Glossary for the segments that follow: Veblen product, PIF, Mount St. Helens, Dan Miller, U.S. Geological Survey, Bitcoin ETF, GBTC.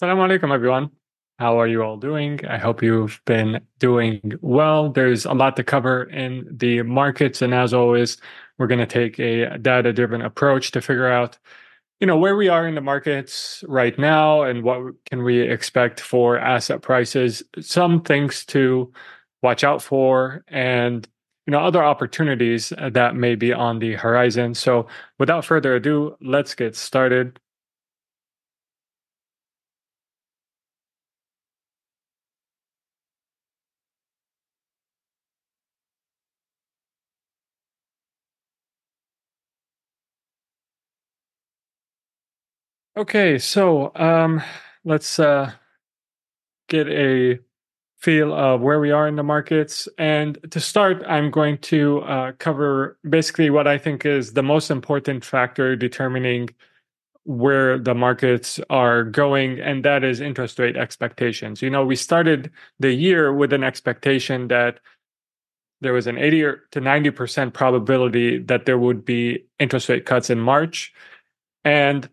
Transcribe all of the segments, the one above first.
Assalamu alaikum, everyone. How are you all doing? I hope you've been doing well. There's a lot to cover in the markets. And as always, we're going to take a data-driven approach to figure out, where we are in the markets right now and what can we expect for asset prices, some things to watch out for, and other opportunities that may be on the horizon. So without further ado, let's get started. Okay, so let's get a feel of where we are in the markets. And to start, I'm going to cover basically what I think is the most important factor determining where the markets are going, and that is interest rate expectations. We started the year with an expectation that there was an 80 to 90% probability that there would be interest rate cuts in March. And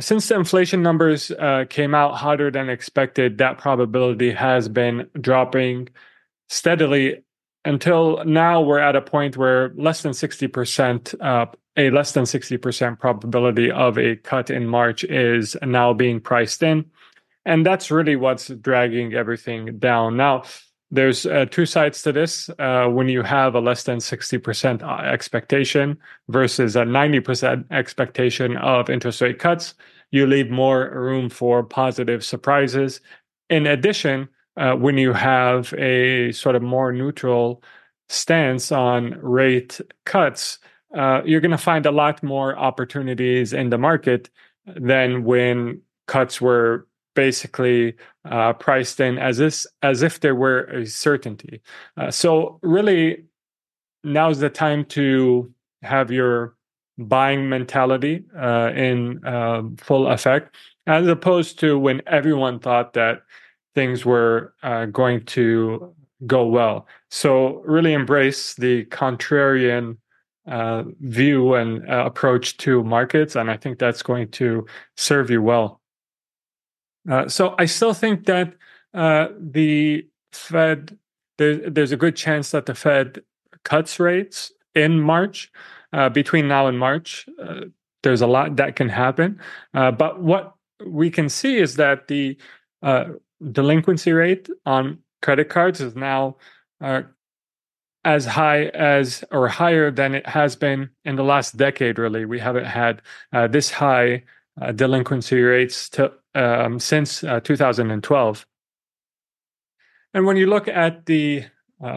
since the inflation numbers came out hotter than expected, that probability has been dropping steadily until now. We're at a point where less than 60% probability of a cut in March is now being priced in. And that's really what's dragging everything down. Now, there's two sides to this. When you have a less than 60% expectation versus a 90% expectation of interest rate cuts, you leave more room for positive surprises. In addition, when you have a sort of more neutral stance on rate cuts, you're going to find a lot more opportunities in the market than when cuts were basically priced in as if there were a certainty. So really, now's the time to have your buying mentality in full effect, as opposed to when everyone thought that things were going to go well. So really embrace the contrarian view and approach to markets, and I think that's going to serve you well. So I still think that the Fed, there's a good chance that the Fed cuts rates in March. Between now and March, there's a lot that can happen. But what we can see is that the delinquency rate on credit cards is now as high as or higher than it has been in the last decade, really. We haven't had this high delinquency rates since 2012. And when you look at the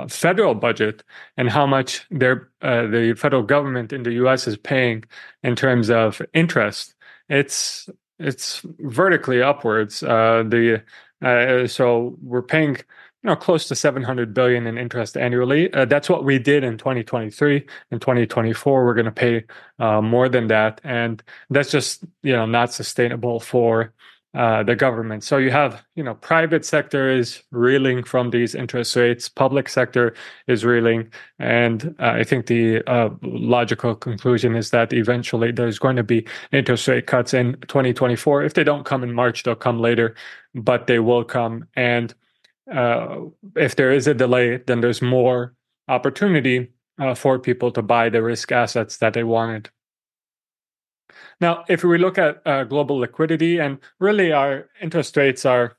federal budget and how much the federal government in the U.S. is paying in terms of interest, it's vertically upwards. So we're paying close to $700 billion in interest annually. That's what we did in 2023. In 2024, we're going to pay more than that, and that's just not sustainable for the government. So you have, private sector is reeling from these interest rates, public sector is reeling. And I think the logical conclusion is that eventually there's going to be interest rate cuts in 2024. If they don't come in March, they'll come later, but they will come. And if there is a delay, then there's more opportunity for people to buy the risk assets that they wanted. Now, if we look at global liquidity, and really our interest rates are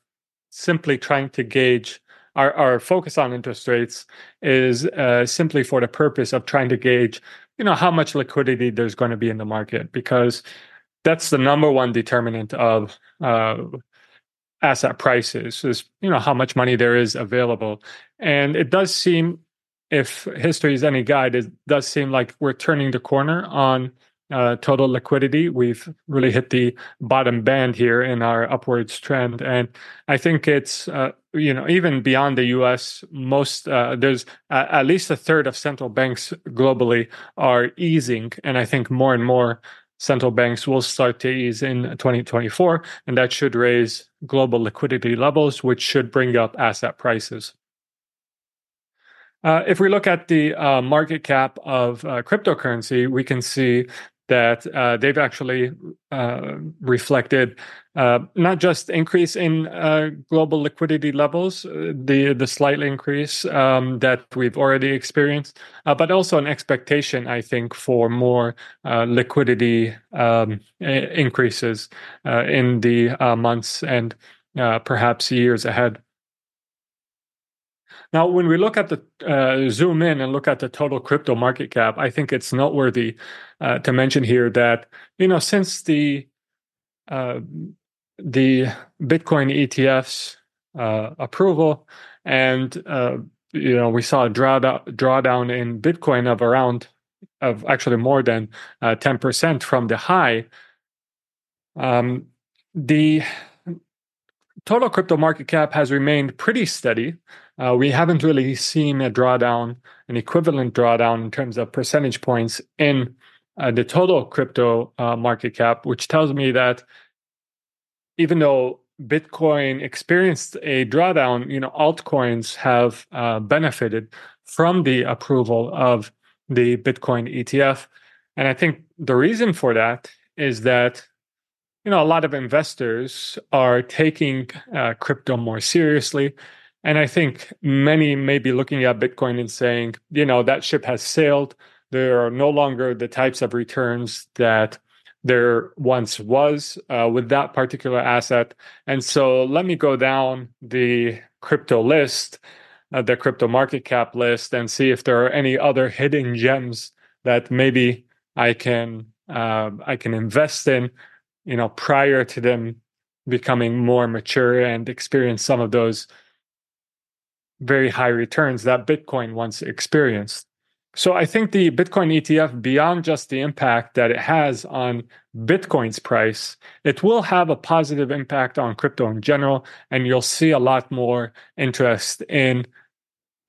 simply trying to gauge, our focus on interest rates is simply for the purpose of trying to gauge, how much liquidity there's going to be in the market, because that's the number one determinant of asset prices is, how much money there is available. And it does seem, if history is any guide, it does seem like we're turning the corner on total liquidity. We've really hit the bottom band here in our upwards trend. And I think it's, even beyond the US, there's at least a third of central banks globally are easing. And I think more and more central banks will start to ease in 2024. And that should raise global liquidity levels, which should bring up asset prices. If we look at the market cap of cryptocurrency, we can see that they've actually reflected not just increase in global liquidity levels, the slight increase that we've already experienced, but also an expectation, I think, for more liquidity increases in the months and perhaps years ahead. Now, when we look at the zoom in and look at the total crypto market cap, I think it's noteworthy to mention here that, you know, since the Bitcoin ETF's approval, and you know, we saw a drawdown in Bitcoin of actually more than 10% from the high. The total crypto market cap has remained pretty steady. We haven't really seen an equivalent drawdown in terms of percentage points in the total crypto market cap, which tells me that even though Bitcoin experienced a drawdown, you know, altcoins have benefited from the approval of the Bitcoin ETF. And I think the reason for that is that, you know, a lot of investors are taking crypto more seriously. And I think many may be looking at Bitcoin and saying, you know, that ship has sailed. There are no longer the types of returns that there once was with that particular asset. And so let me go down the crypto list, the crypto market cap list, and see if there are any other hidden gems that maybe I can invest in, you know, prior to them becoming more mature and experience some of those very high returns that Bitcoin once experienced. So I think the Bitcoin ETF, beyond just the impact that it has on Bitcoin's price, it will have a positive impact on crypto in general, and you'll see a lot more interest in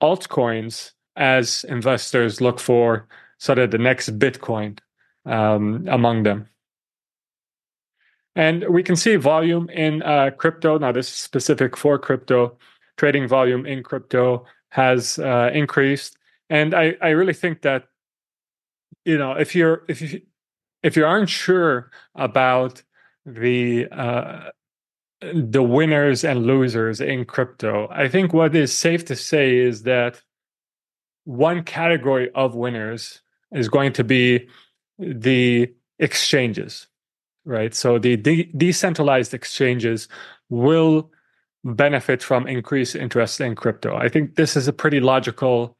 altcoins as investors look for sort of the next Bitcoin among them. And we can see volume in crypto. Now, this is specific for crypto. Trading volume in crypto has increased, and I really think that, you know, if you aren't sure about the winners and losers in crypto, I think what is safe to say is that one category of winners is going to be the exchanges, right? So the decentralized exchanges will benefit from increased interest in crypto. I think this is a pretty logical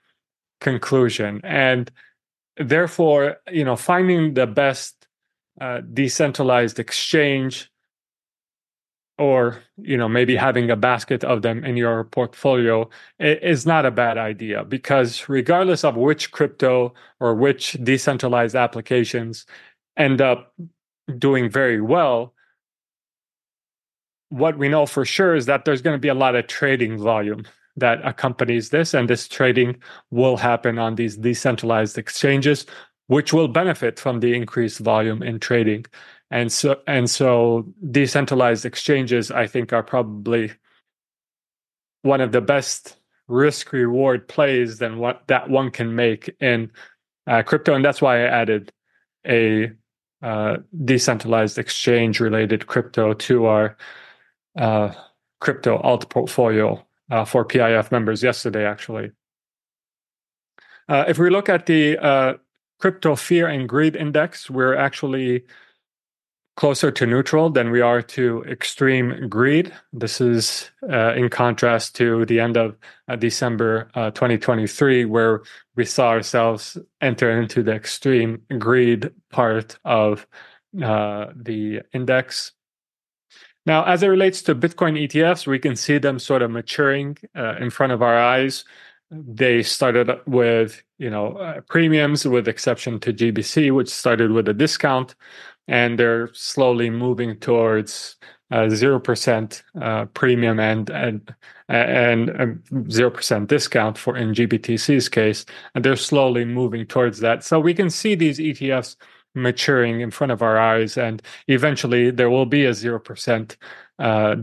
conclusion. And therefore, you know, finding the best decentralized exchange, or, you know, maybe having a basket of them in your portfolio, is not a bad idea, because regardless of which crypto or which decentralized applications end up doing very well, what we know for sure is that there's going to be a lot of trading volume that accompanies this, and this trading will happen on these decentralized exchanges, which will benefit from the increased volume in trading. And so decentralized exchanges, I think, are probably one of the best risk-reward plays that one can make in crypto, and that's why I added a decentralized exchange-related crypto to our crypto alt portfolio for PIF members yesterday, actually. If we look at the crypto fear and greed index, we're actually closer to neutral than we are to extreme greed. This is in contrast to the end of December 2023, where we saw ourselves enter into the extreme greed part of the index. Now, as it relates to Bitcoin ETFs, we can see them sort of maturing in front of our eyes. They started with, you know, premiums, with exception to GBC, which started with a discount, and they're slowly moving towards 0% premium and 0% discount for in GBTC's case, and they're slowly moving towards that. So we can see these ETFs maturing in front of our eyes, and eventually there will be a 0%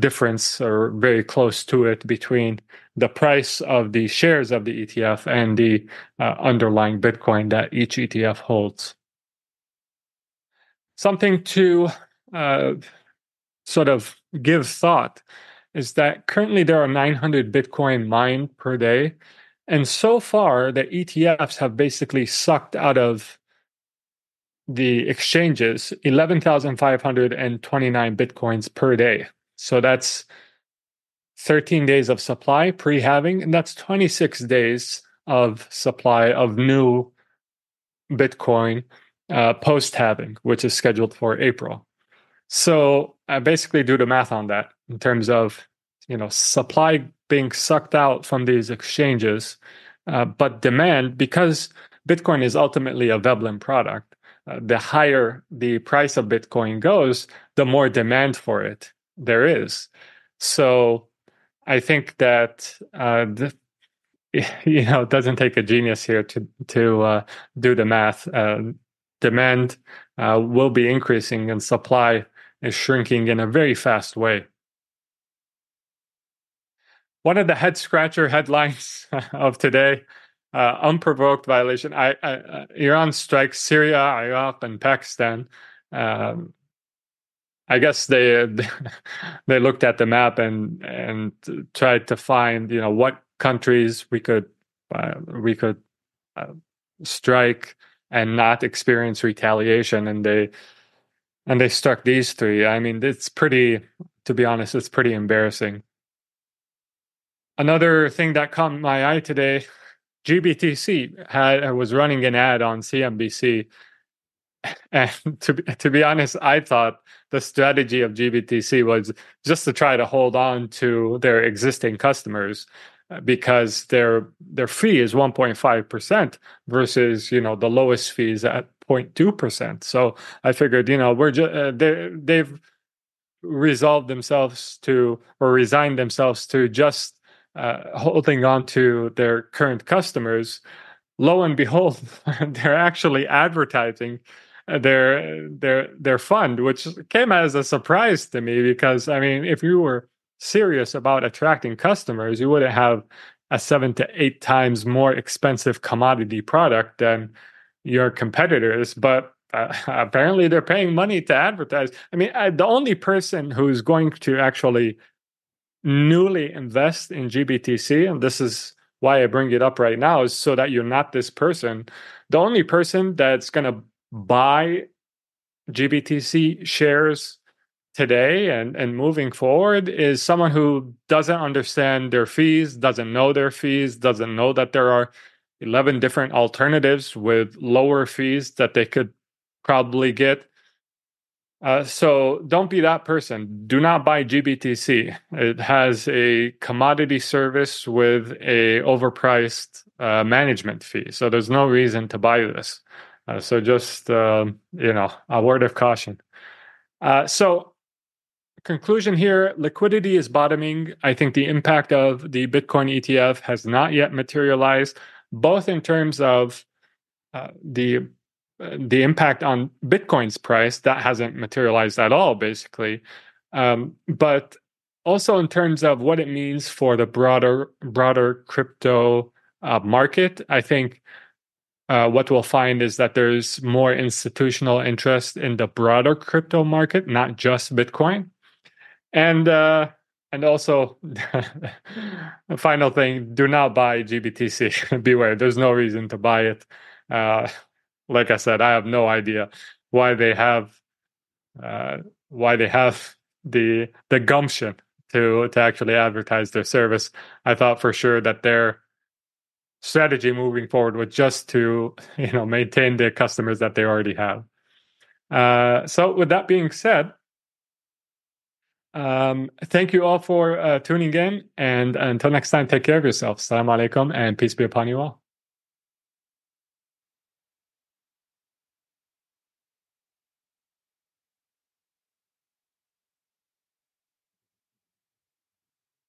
difference, or very close to it, between the price of the shares of the ETF and the underlying Bitcoin that each ETF holds. Something to sort of give thought is that currently there are 900 Bitcoin mined per day. And so far, the ETFs have basically sucked out of the exchanges 11,529 Bitcoins per day. So that's 13 days of supply pre-halving, and that's 26 days of supply of new Bitcoin post-halving, which is scheduled for April. So I basically do the math on that in terms of, you know, supply being sucked out from these exchanges, but demand, because Bitcoin is ultimately a Veblen product, the higher the price of Bitcoin goes, the more demand for it there is. So I think that it doesn't take a genius here to do the math. Demand will be increasing and supply is shrinking in a very fast way. One of the head scratcher headlines of today: unprovoked violation. Iran strikes Syria, Iraq, and Pakistan. I guess they looked at the map and tried to find, you know, what countries we could strike and not experience retaliation, and they struck these three. I mean, to be honest, it's pretty embarrassing. Another thing that caught my eye today: GBTC was running an ad on CNBC, and to be honest, I thought the strategy of GBTC was just to try to hold on to their existing customers, because their fee is 1.5% versus, you know, the lowest fee is at 0.2%. So I figured, you know, they've resolved themselves to, or resigned themselves to, just holding on to their current customers. Lo and behold, they're actually advertising their fund, which came as a surprise to me, because, I mean, if you were serious about attracting customers, you wouldn't have a 7 to 8 times more expensive commodity product than your competitors. But apparently they're paying money to advertise. I mean, the only person who's going to actually newly invest in GBTC, and this is why I bring it up right now, is so that you're not this person. The only person that's going to buy GBTC shares today and moving forward is someone who doesn't understand their fees, doesn't know their fees, doesn't know that there are 11 different alternatives with lower fees that they could probably get. So don't be that person. Do not buy GBTC. It has a commodity service with a overpriced management fee. So there's no reason to buy this. So just, a word of caution. So conclusion here, liquidity is bottoming. I think the impact of the Bitcoin ETF has not yet materialized, both in terms of the impact on Bitcoin's price, that hasn't materialized at all, basically. But also in terms of what it means for the broader crypto market. I think what we'll find is that there's more institutional interest in the broader crypto market, not just Bitcoin. And also, the final thing, do not buy GBTC. Beware, there's no reason to buy it. Like I said, I have no idea why they have the gumption to actually advertise their service. I thought for sure that their strategy moving forward was just to, you know, maintain the customers that they already have. So with that being said, thank you all for tuning in, and until next time, take care of yourselves. Assalamu alaikum, and peace be upon you all.